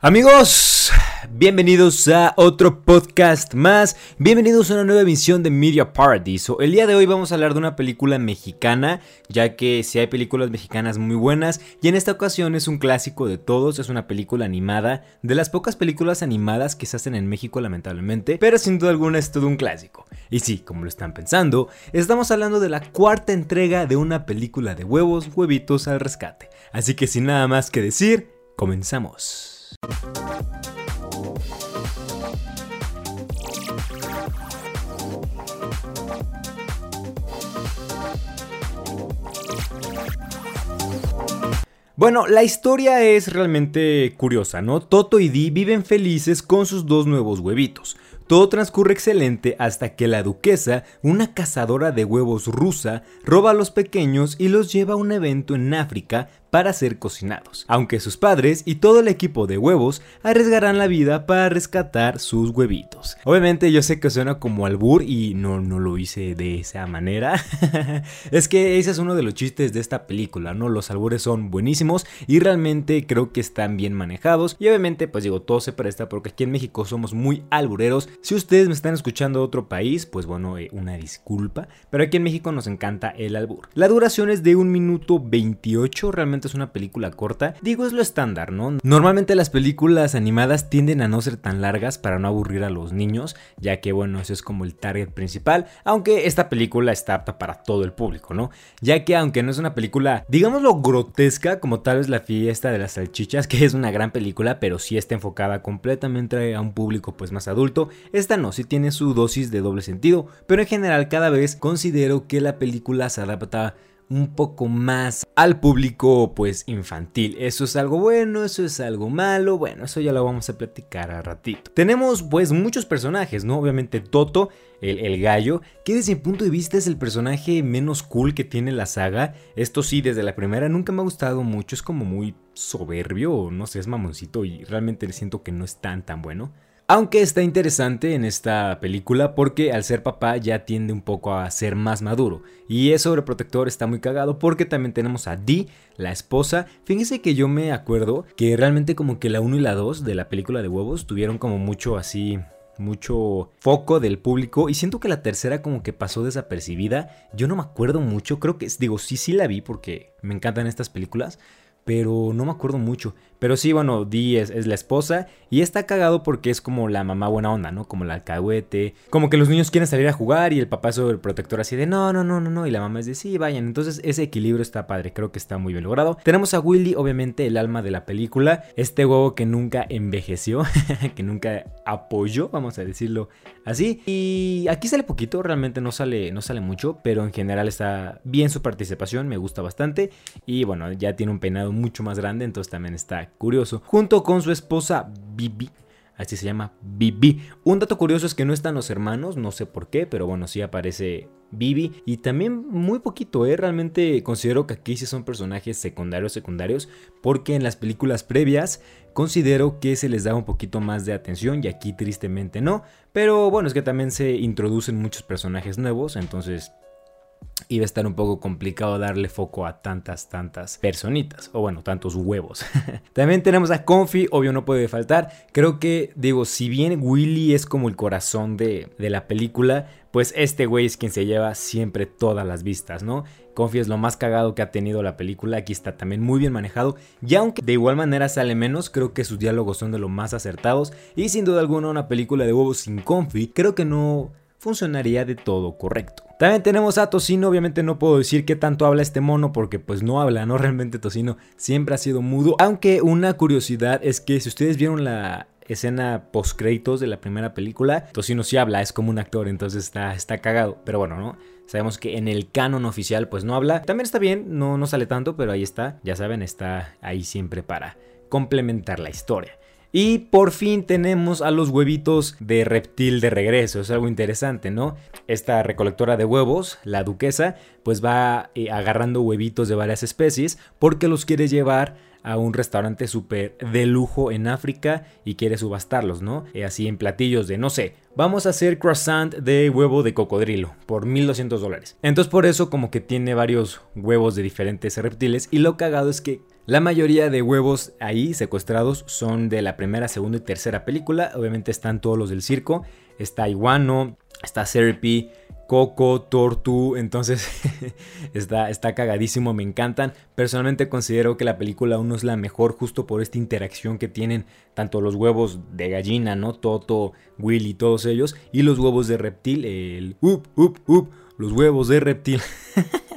Amigos, bienvenidos a otro podcast más, bienvenidos a una nueva emisión de Media Paradiso. El día de hoy vamos a hablar de una película mexicana, ya que sí hay películas mexicanas muy buenas, y en esta ocasión es un clásico de todos, es una película animada, de las pocas películas animadas que se hacen en México lamentablemente, pero sin duda alguna es todo un clásico. Y sí, como lo están pensando, estamos hablando de la cuarta entrega de una película de huevos, Huevitos al Rescate. Así que sin nada más que decir, comenzamos. Bueno, la historia es realmente curiosa, ¿no? Toto y Dee viven felices con sus dos nuevos huevitos. Todo transcurre excelente hasta que la duquesa, una cazadora de huevos rusa, roba a los pequeños y los lleva a un evento en África para ser cocinados, aunque sus padres y todo el equipo de huevos arriesgarán la vida para rescatar sus huevitos. Obviamente yo sé que suena como albur y no lo hice de esa manera. Es que ese es uno de los chistes de esta película, ¿no? Los albures son buenísimos y realmente creo que están bien manejados. Y obviamente, pues digo, todo se presta porque aquí en México somos muy albureros. Si ustedes me están escuchando de otro país, pues bueno, una disculpa. Pero aquí en México nos encanta el albur. La duración es de 1 minuto 28, realmente es una película corta, digo, es lo estándar, ¿no? Normalmente las películas animadas tienden a no ser tan largas para no aburrir a los niños, ya que bueno, eso es como el target principal, aunque esta película está apta para todo el público, ¿no? Ya que aunque no es una película, digámoslo, grotesca, como tal vez La Fiesta de las Salchichas, que es una gran película, pero sí está enfocada completamente a un público pues más adulto, esta no, sí tiene su dosis de doble sentido, pero en general cada vez considero que la película se adapta un poco más al público pues infantil. Eso es algo bueno, eso es algo malo, bueno, eso ya lo vamos a platicar al ratito. Tenemos pues muchos personajes, ¿no? Obviamente Toto, el gallo, que desde mi punto de vista es el personaje menos cool que tiene la saga. Esto sí, desde la primera nunca me ha gustado mucho, es como muy soberbio, no sé, es mamoncito y realmente siento que no es tan bueno. Aunque está interesante en esta película porque al ser papá ya tiende un poco a ser más maduro. Y es sobreprotector, está muy cagado porque también tenemos a Dee, la esposa. Fíjense que yo me acuerdo que realmente como que la 1 y la 2 de la película de huevos tuvieron como mucho foco del público y siento que la tercera como que pasó desapercibida. Yo no me acuerdo mucho, creo que, digo, sí la vi porque me encantan estas películas. Pero no me acuerdo mucho. Pero sí, bueno, Dee es la esposa. Y está cagado porque es como la mamá buena onda, ¿no? Como la alcahuete. Como que los niños quieren salir a jugar y el papá es el protector así de no. Y la mamá es de sí, vayan. Entonces ese equilibrio está padre. Creo que está muy bien logrado. Tenemos a Willy, obviamente el alma de la película. Este huevo que nunca envejeció. Que nunca apoyó, vamos a decirlo así. Y aquí sale poquito. Realmente no sale mucho. Pero en general está bien su participación. Me gusta bastante. Y bueno, ya tiene un peinado mucho más grande, entonces también está curioso, junto con su esposa Bibi, así se llama, Bibi. Un dato curioso es que no están los hermanos, no sé por qué, pero bueno, sí aparece Bibi, y también muy poquito, realmente considero que aquí sí son personajes secundarios, porque en las películas previas considero que se les daba un poquito más de atención, y aquí tristemente no, pero bueno, es que también se introducen muchos personajes nuevos, entonces iba a estar un poco complicado darle foco a tantas personitas, o bueno, tantos huevos. También tenemos a Confi, obvio no puede faltar. Creo que, digo, si bien Willy es como el corazón de la película, pues este güey es quien se lleva siempre todas las vistas, ¿no? Confi es lo más cagado que ha tenido la película, aquí está también muy bien manejado, y aunque de igual manera sale menos, creo que sus diálogos son de lo más acertados, y sin duda alguna una película de huevos sin Confi, creo que no funcionaría de todo correcto. También tenemos a Tocino, obviamente no puedo decir qué tanto habla este mono porque pues no habla, ¿no? Realmente Tocino siempre ha sido mudo, aunque una curiosidad es que si ustedes vieron la escena post créditos de la primera película, Tocino sí habla, es como un actor, entonces está cagado, pero bueno, ¿no? Sabemos que en el canon oficial pues no habla, también está bien, no sale tanto, pero ahí está, ya saben, está ahí siempre para complementar la historia. Y por fin tenemos a los huevitos de reptil de regreso, es algo interesante, ¿no? Esta recolectora de huevos, la duquesa, pues va agarrando huevitos de varias especies porque los quiere llevar a un restaurante súper de lujo en África y quiere subastarlos, ¿no? Así en platillos de, no sé, vamos a hacer croissant de huevo de cocodrilo por $1,200. Entonces por eso como que tiene varios huevos de diferentes reptiles, y lo cagado es que la mayoría de huevos ahí secuestrados son de la primera, segunda y tercera película. Obviamente están todos los del circo, está Iguano, está Serpi, Coco, Tortu, entonces está cagadísimo, me encantan. Personalmente considero que la película 1 es la mejor justo por esta interacción que tienen tanto los huevos de gallina, ¿no? Toto, Willy, todos ellos, y los huevos de reptil, el los huevos de reptil.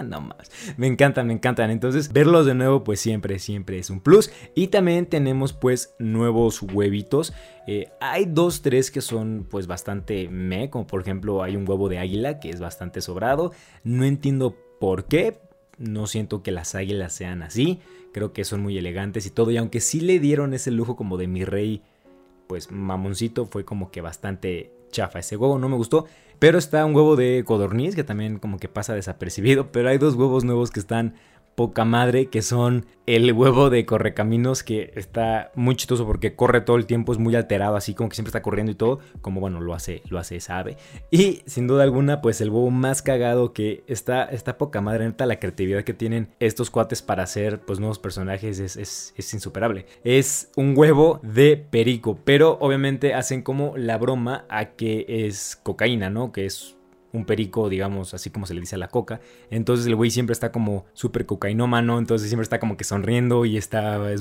No más. Me encantan, me encantan. Entonces, verlos de nuevo, pues siempre, siempre es un plus. Y también tenemos, pues, nuevos huevitos. Hay dos, tres que son, pues, bastante meh. Como por ejemplo, hay un huevo de águila que es bastante sobrado. No entiendo por qué. No siento que las águilas sean así. Creo que son muy elegantes y todo. Y aunque sí le dieron ese lujo como de mi rey, pues, mamoncito, fue como que bastante chafa. Ese huevo no me gustó. Pero está un huevo de codorniz que también como que pasa desapercibido. Pero hay dos huevos nuevos que están poca madre, que son el huevo de correcaminos, que está muy chistoso porque corre todo el tiempo, es muy alterado, así como que siempre está corriendo y todo, como bueno, lo hace esa ave. Y sin duda alguna, pues el huevo más cagado, que está poca madre, neta, la creatividad que tienen estos cuates para hacer pues nuevos personajes es insuperable. Es un huevo de perico, pero obviamente hacen como la broma a que es cocaína, ¿no? Que es un perico, digamos, así como se le dice a la coca. Entonces el güey siempre está como súper cocainómano, entonces siempre está como que sonriendo y es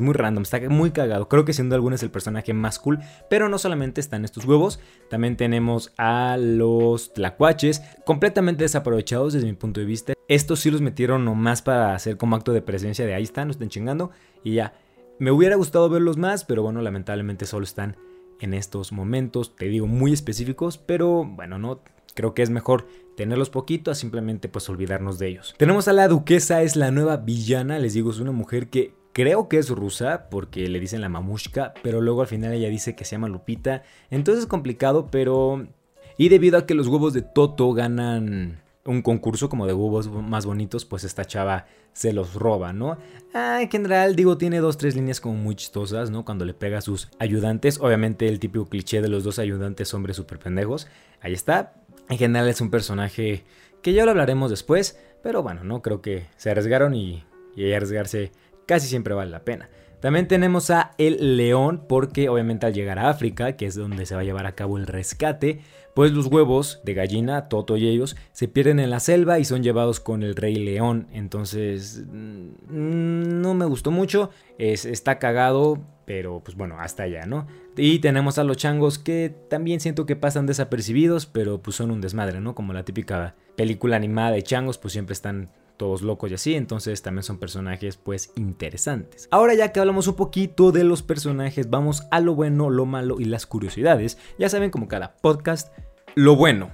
muy random, está muy cagado. Creo que siendo alguno es el personaje más cool, pero no solamente están estos huevos, también tenemos a los tlacuaches, completamente desaprovechados desde mi punto de vista. Estos sí los metieron nomás para hacer como acto de presencia de ahí están, no están chingando y ya. Me hubiera gustado verlos más, pero bueno, lamentablemente solo están en estos momentos, te digo, muy específicos, pero bueno, no. Creo que es mejor tenerlos poquito a simplemente pues olvidarnos de ellos. Tenemos a la duquesa, es la nueva villana, les digo, es una mujer que creo que es rusa porque le dicen la mamushka, pero luego al final ella dice que se llama Lupita, entonces es complicado, pero... Y debido a que los huevos de Toto ganan un concurso como de huevos más bonitos, pues esta chava se los roba, ¿no? Que en general, digo, tiene dos, tres líneas como muy chistosas, ¿no? Cuando le pega a sus ayudantes, obviamente el típico cliché de los dos ayudantes hombres súper pendejos, ahí está. En general es un personaje que ya lo hablaremos después, pero bueno, no creo que se arriesgaron y arriesgarse casi siempre vale la pena. También tenemos a el león, porque obviamente al llegar a África, que es donde se va a llevar a cabo el rescate, pues los huevos de gallina, Toto y ellos, se pierden en la selva y son llevados con el rey león. Entonces, no me gustó mucho, está cagado, pero pues bueno, hasta allá, ¿no? Y tenemos a los changos, que también siento que pasan desapercibidos, pero pues son un desmadre, ¿no? Como la típica película animada de changos, pues siempre están todos locos y así, entonces también son personajes pues interesantes. Ahora ya que hablamos un poquito de los personajes, vamos a lo bueno, lo malo y las curiosidades. Ya saben, como cada podcast, lo bueno.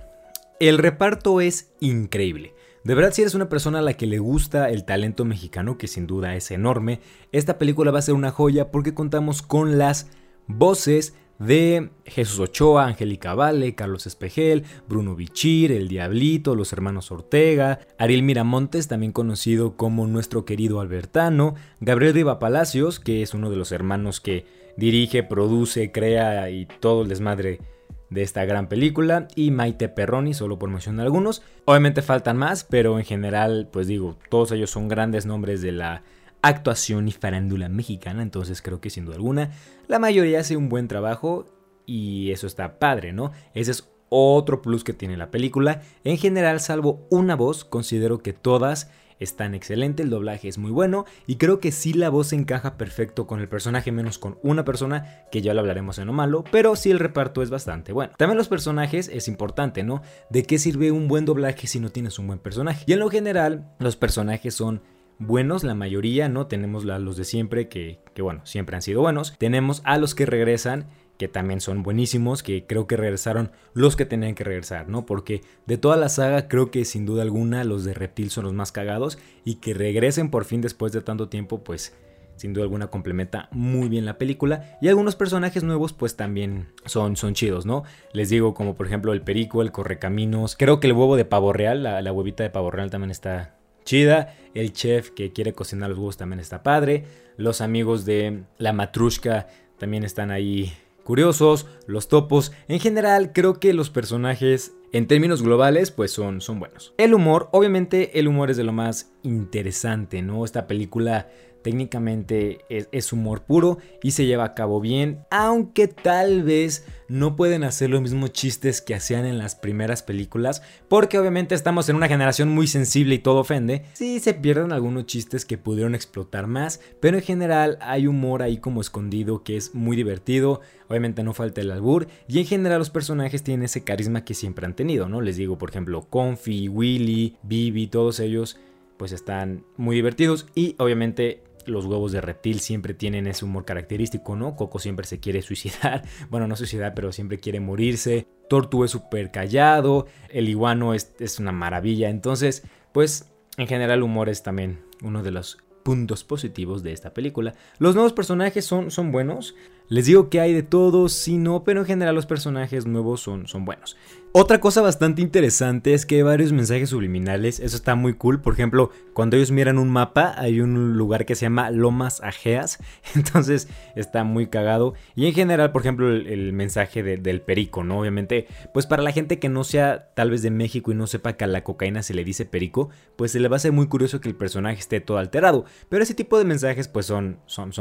El reparto es increíble. De verdad, si eres una persona a la que le gusta el talento mexicano, que sin duda es enorme, esta película va a ser una joya porque contamos con las voces de Jesús Ochoa, Angélica Vale, Carlos Espejel, Bruno Vichir, El Diablito, los hermanos Ortega, Ariel Miramontes, también conocido como nuestro querido Albertano, Gabriel Riva Palacios, que es uno de los hermanos que dirige, produce, crea y todo el desmadre de esta gran película, y Maite Perroni, solo por mencionar algunos. Obviamente faltan más, pero en general, pues digo, todos ellos son grandes nombres de la actuación y farándula mexicana, entonces creo que sin duda alguna la mayoría hace un buen trabajo y eso está padre, ¿no? Ese es otro plus que tiene la película. En general, salvo una voz, considero que todas están excelentes, el doblaje es muy bueno y creo que sí la voz encaja perfecto con el personaje, menos con una persona que ya lo hablaremos en lo malo, pero sí el reparto es bastante bueno. También los personajes es importante, ¿no? ¿De qué sirve un buen doblaje si no tienes un buen personaje? Y en lo general, los personajes son buenos, la mayoría, ¿no? Tenemos a los de siempre, que bueno, siempre han sido buenos. Tenemos a los que regresan, que también son buenísimos, que creo que regresaron los que tenían que regresar, ¿no? Porque de toda la saga creo que sin duda alguna los de Reptil son los más cagados, y que regresen por fin después de tanto tiempo, pues sin duda alguna complementa muy bien la película. Y algunos personajes nuevos pues también son chidos, ¿no? Les digo, como por ejemplo el perico, el correcaminos, creo que el huevo de pavo real, la huevita de pavo real también está chida. El chef que quiere cocinar los huevos también está padre. Los amigos de la matrushka también están ahí curiosos. Los topos. En general, creo que los personajes, en términos globales, pues son buenos. El humor, obviamente, el humor es de lo más interesante, ¿no? Esta película técnicamente es humor puro y se lleva a cabo bien, aunque tal vez no pueden hacer los mismos chistes que hacían en las primeras películas, porque obviamente estamos en una generación muy sensible y todo ofende. Sí se pierden algunos chistes que pudieron explotar más, pero en general hay humor ahí como escondido que es muy divertido, obviamente no falta el albur, y en general los personajes tienen ese carisma que siempre han tenido, ¿no? Les digo, por ejemplo, Confi, Willy, Bibi, todos ellos pues están muy divertidos, y obviamente los huevos de reptil siempre tienen ese humor característico, ¿no? Coco siempre se quiere suicidar. Bueno, no suicidar, pero siempre quiere morirse. Tortu es súper callado. El iguano es una maravilla. Entonces, pues, en general, el humor es también uno de los puntos positivos de esta película. Los nuevos personajes son buenos. Les digo que hay de todo, sí, no, pero en general los personajes nuevos son buenos. Otra cosa bastante interesante es que hay varios mensajes subliminales. Eso está muy cool. Por ejemplo, cuando ellos miran un mapa, hay un lugar que se llama Lomas Ajeas. Entonces está muy cagado. Y en general, por ejemplo, el mensaje del perico, ¿no? Obviamente, pues para la gente que no sea tal vez de México y no sepa que a la cocaína se le dice perico, pues se le va a ser muy curioso que el personaje esté todo alterado. Pero ese tipo de mensajes pues son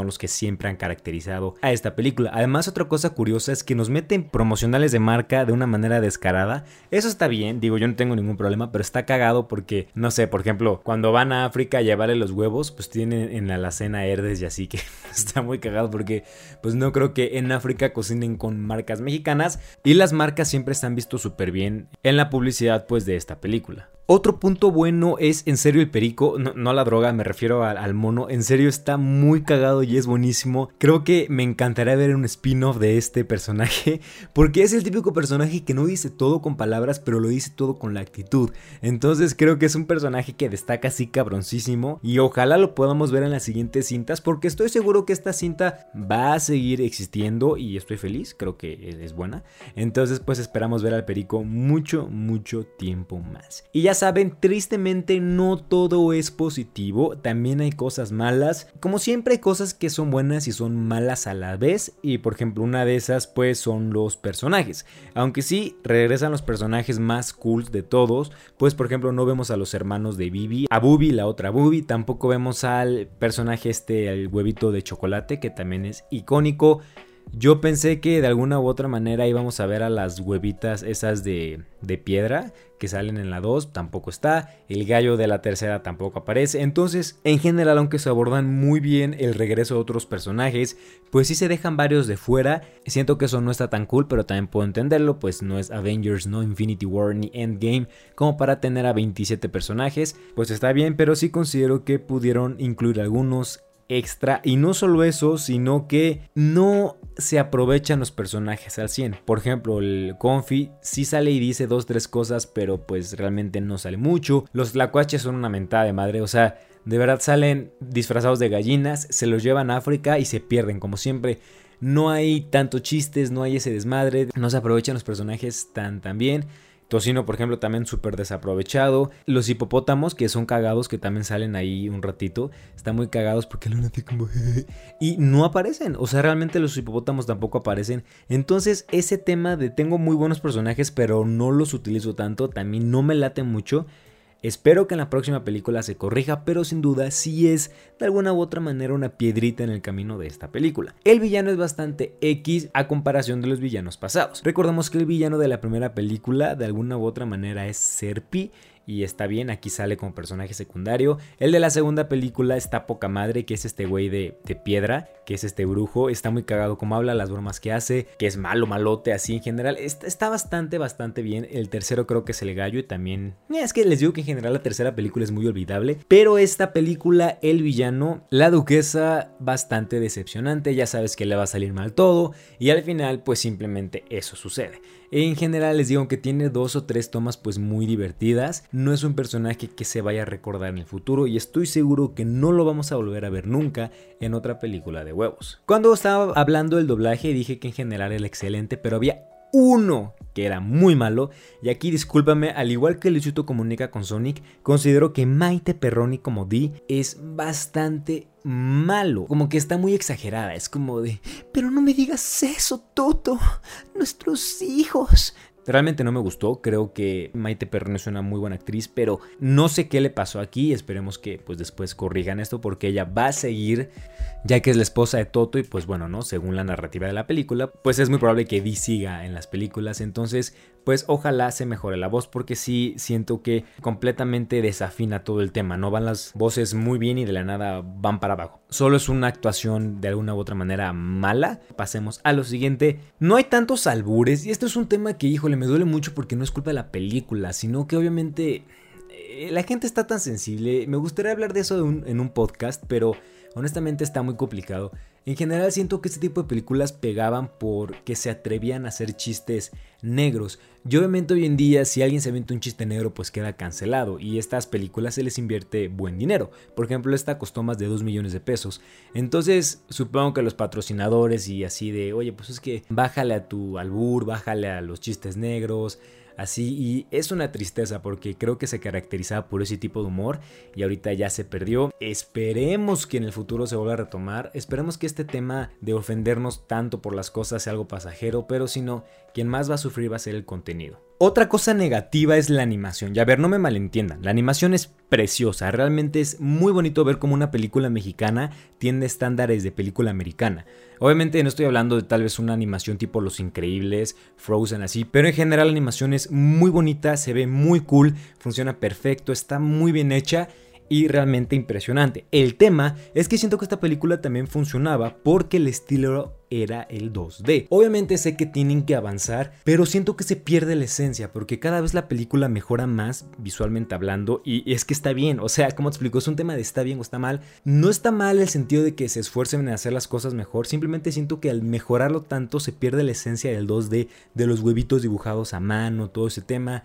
los que siempre han caracterizado a esta película. Además, otra cosa curiosa es que nos meten promocionales de marca de una manera descarada. Eso está bien, digo, yo no tengo ningún problema, pero está cagado porque, no sé, por ejemplo, cuando van a África a llevarle los huevos, pues tienen en la alacena Herdes y así, que está muy cagado porque pues no creo que en África cocinen con marcas mexicanas, y las marcas siempre se han visto súper bien en la publicidad pues de esta película. Otro punto bueno es, en serio, el perico, no a la droga, me refiero al mono. En serio está muy cagado y es buenísimo. Creo que me encantaría ver un spin-off de este personaje, porque es el típico personaje que no dice todo con palabras, pero lo dice todo con la actitud. Entonces creo que es un personaje que destaca así cabroncísimo, y ojalá lo podamos ver en las siguientes cintas, porque estoy seguro que esta cinta va a seguir existiendo y estoy feliz, creo que es buena. Entonces pues esperamos ver al perico mucho, mucho tiempo más. Y ya saben, tristemente no todo es positivo, también hay cosas malas. Como siempre hay cosas que son buenas y son malas a la vez, y por ejemplo una de esas pues son los personajes. Aunque sí regresan los personajes más cool de todos, pues por ejemplo no vemos a los hermanos de Bibi, a Bubi, la otra Bubi, tampoco vemos al personaje el huevito de chocolate, que también es icónico. Yo pensé que de alguna u otra manera íbamos a ver a las huevitas esas de piedra que salen en la 2, tampoco está. El gallo de la tercera tampoco aparece. Entonces, en general, aunque se abordan muy bien el regreso de otros personajes, pues sí se dejan varios de fuera. Siento que eso no está tan cool, pero también puedo entenderlo, pues no es Avengers, no Infinity War ni Endgame como para tener a 27 personajes. Pues está bien, pero sí considero que pudieron incluir algunos extra, y no solo eso, sino que no se aprovechan los personajes al 100. Por ejemplo, el Confi sí sale y dice 2-3 cosas, pero pues realmente no sale mucho. Los tlacuaches son una mentada de madre, o sea, de verdad salen disfrazados de gallinas, se los llevan a África y se pierden como siempre. No hay tanto chistes, no hay ese desmadre, no se aprovechan los personajes tan bien. Tocino, por ejemplo, también súper desaprovechado. Los hipopótamos, que son cagados, que también salen ahí un ratito. Están muy cagados porque el lunático como... y no aparecen, o sea, realmente los hipopótamos tampoco aparecen. Entonces, ese tema de tengo muy buenos personajes, pero no los utilizo tanto, también no me late mucho. Espero que en la próxima película se corrija, pero sin duda sí es de alguna u otra manera una piedrita en el camino de esta película. El villano es bastante X a comparación de los villanos pasados. Recordemos que el villano de la primera película de alguna u otra manera es Serpi, y está bien, aquí sale como personaje secundario. El de la segunda película está poca madre, que es este güey de piedra, que es este brujo. Está muy cagado como habla, las bromas que hace, que es malo, malote, así en general. Está bastante bien. El tercero creo que es el gallo, y también... es que les digo que en general la tercera película es muy olvidable. Pero esta película, el villano, la duquesa, bastante decepcionante. Ya sabes que le va a salir mal todo, y al final pues simplemente eso sucede. En general les digo que tiene 2 o 3 tomas pues muy divertidas. No es un personaje que se vaya a recordar en el futuro, y estoy seguro que no lo vamos a volver a ver nunca en otra película de huevos. Cuando estaba hablando del doblaje dije que en general era excelente, pero había uno que era muy malo, y aquí discúlpame, al igual que Luisito Comunica con Sonic, considero que Maite Perroni como Dee es bastante malo, como que está muy exagerada, es como de, pero no me digas eso, Toto, nuestros hijos. Realmente no me gustó, creo que Maite Perroni es una muy buena actriz, pero no sé qué le pasó aquí, esperemos que pues después corrijan esto porque ella va a seguir, ya que es la esposa de Toto y pues bueno, ¿no? Según la narrativa de la película, pues es muy probable que Dee siga en las películas, entonces pues ojalá se mejore la voz porque sí siento que completamente desafina todo el tema, no van las voces muy bien y de la nada van para abajo. Solo es una actuación de alguna u otra manera mala. Pasemos a lo siguiente, no hay tantos albures y esto es un tema que, híjole, me duele mucho porque no es culpa de la película, sino que obviamente la gente está tan sensible. Me gustaría hablar de eso en un podcast, pero honestamente está muy complicado. En general siento que este tipo de películas pegaban porque se atrevían a hacer chistes negros. Y obviamente hoy en día si alguien se avienta un chiste negro pues queda cancelado. Y estas películas se les invierte buen dinero. Por ejemplo, esta costó más de 2 millones de pesos. Entonces supongo que los patrocinadores y así de, oye, pues es que bájale a tu albur, bájale a los chistes negros. Así, y es una tristeza porque creo que se caracterizaba por ese tipo de humor y ahorita ya se perdió. Esperemos que en el futuro se vuelva a retomar, esperemos que este tema de ofendernos tanto por las cosas sea algo pasajero, pero si no, quien más va a sufrir va a ser el contenido. Otra cosa negativa es la animación, y a ver, no me malentiendan, la animación es preciosa, realmente es muy bonito ver cómo una película mexicana tiene estándares de película americana. Obviamente no estoy hablando de tal vez una animación tipo Los Increíbles, Frozen así, pero en general la animación es muy bonita, se ve muy cool, funciona perfecto, está muy bien hecha y realmente impresionante. El tema es que siento que esta película también funcionaba porque el estilo era el 2D. Obviamente sé que tienen que avanzar, pero siento que se pierde la esencia porque cada vez la película mejora más visualmente hablando y es que está bien, o sea, como te explico, es un tema de está bien o está mal. No está mal el sentido de que se esfuercen en hacer las cosas mejor, simplemente siento que al mejorarlo tanto se pierde la esencia del 2D, de los huevitos dibujados a mano, todo ese tema.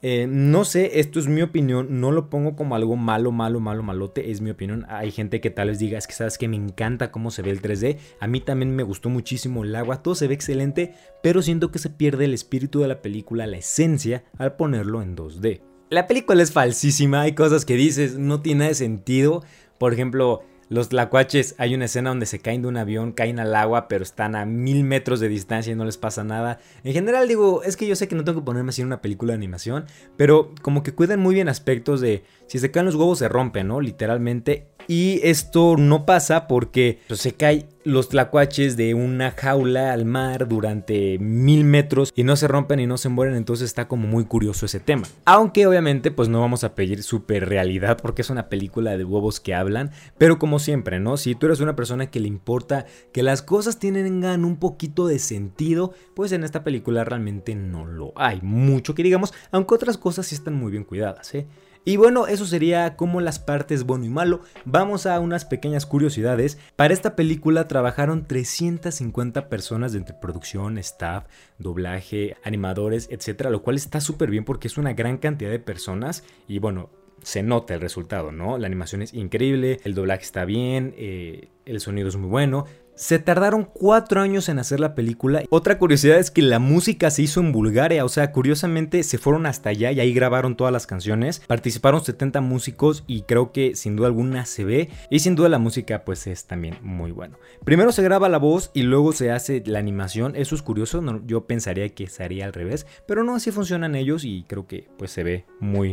No sé, esto es mi opinión, no lo pongo como algo malote, es mi opinión. Hay gente que tal vez diga, es que sabes que me encanta cómo se ve el 3D, a mí también me gustó muchísimo el agua, todo se ve excelente, pero siento que se pierde el espíritu de la película, la esencia, al ponerlo en 2D. La película es falsísima, hay cosas que dices, no tiene sentido, por ejemplo, los tlacuaches, hay una escena donde se caen de un avión, caen al agua, pero están a 1000 metros de distancia y no les pasa nada. En general digo, es que yo sé que no tengo que ponerme así en una película de animación, pero como que cuidan muy bien aspectos de, si se caen los huevos se rompen, ¿no? Literalmente. Y esto no pasa porque se caen los tlacuaches de una jaula al mar durante 1000 metros y no se rompen y no se mueren, entonces está como muy curioso ese tema. Aunque obviamente pues no vamos a pedir super realidad porque es una película de huevos que hablan, pero como siempre, ¿no? Si tú eres una persona que le importa que las cosas tengan un poquito de sentido, pues en esta película realmente no lo hay mucho que digamos, aunque otras cosas sí están muy bien cuidadas, ¿eh? Y bueno, eso sería como las partes bueno y malo. Vamos a unas pequeñas curiosidades. Para esta película trabajaron 350 personas de entre producción, staff, doblaje, animadores, etcétera, lo cual está súper bien porque es una gran cantidad de personas y bueno, se nota el resultado, ¿no? La animación es increíble, el doblaje está bien, el sonido es muy bueno. Se tardaron 4 años en hacer la película. Otra curiosidad es que la música se hizo en Bulgaria, o sea, curiosamente se fueron hasta allá y ahí grabaron todas las canciones. Participaron 70 músicos y creo que sin duda alguna se ve y sin duda la música pues es también muy bueno. Primero se graba la voz y luego se hace la animación, eso es curioso, no, yo pensaría que sería al revés, pero no, así funcionan ellos y creo que pues se ve muy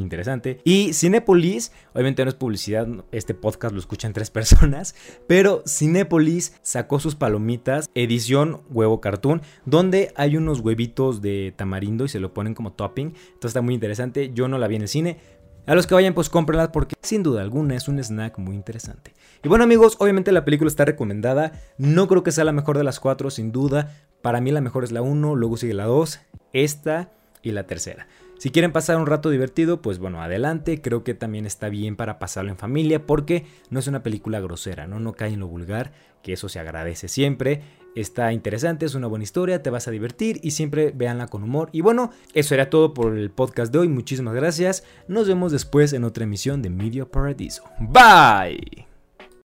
interesante. Y Cinépolis, obviamente no es publicidad, este podcast lo escuchan 3 personas, pero Cinépolis sacó sus palomitas edición huevo cartoon, donde hay unos huevitos de tamarindo y se lo ponen como topping, entonces está muy interesante. Yo no la vi en el cine, a los que vayan pues cómprenlas porque sin duda alguna es un snack muy interesante. Y bueno amigos, obviamente la película está recomendada, no creo que sea la mejor de las 4 sin duda, para mí la mejor es la 1, luego sigue la 2, esta y la 3ª. Si quieren pasar un rato divertido, pues bueno, adelante. Creo que también está bien para pasarlo en familia porque no es una película grosera, ¿no? No cae en lo vulgar, que eso se agradece siempre. Está interesante, es una buena historia, te vas a divertir y siempre véanla con humor. Y bueno, eso era todo por el podcast de hoy. Muchísimas gracias. Nos vemos después en otra emisión de Media Paradiso. Bye.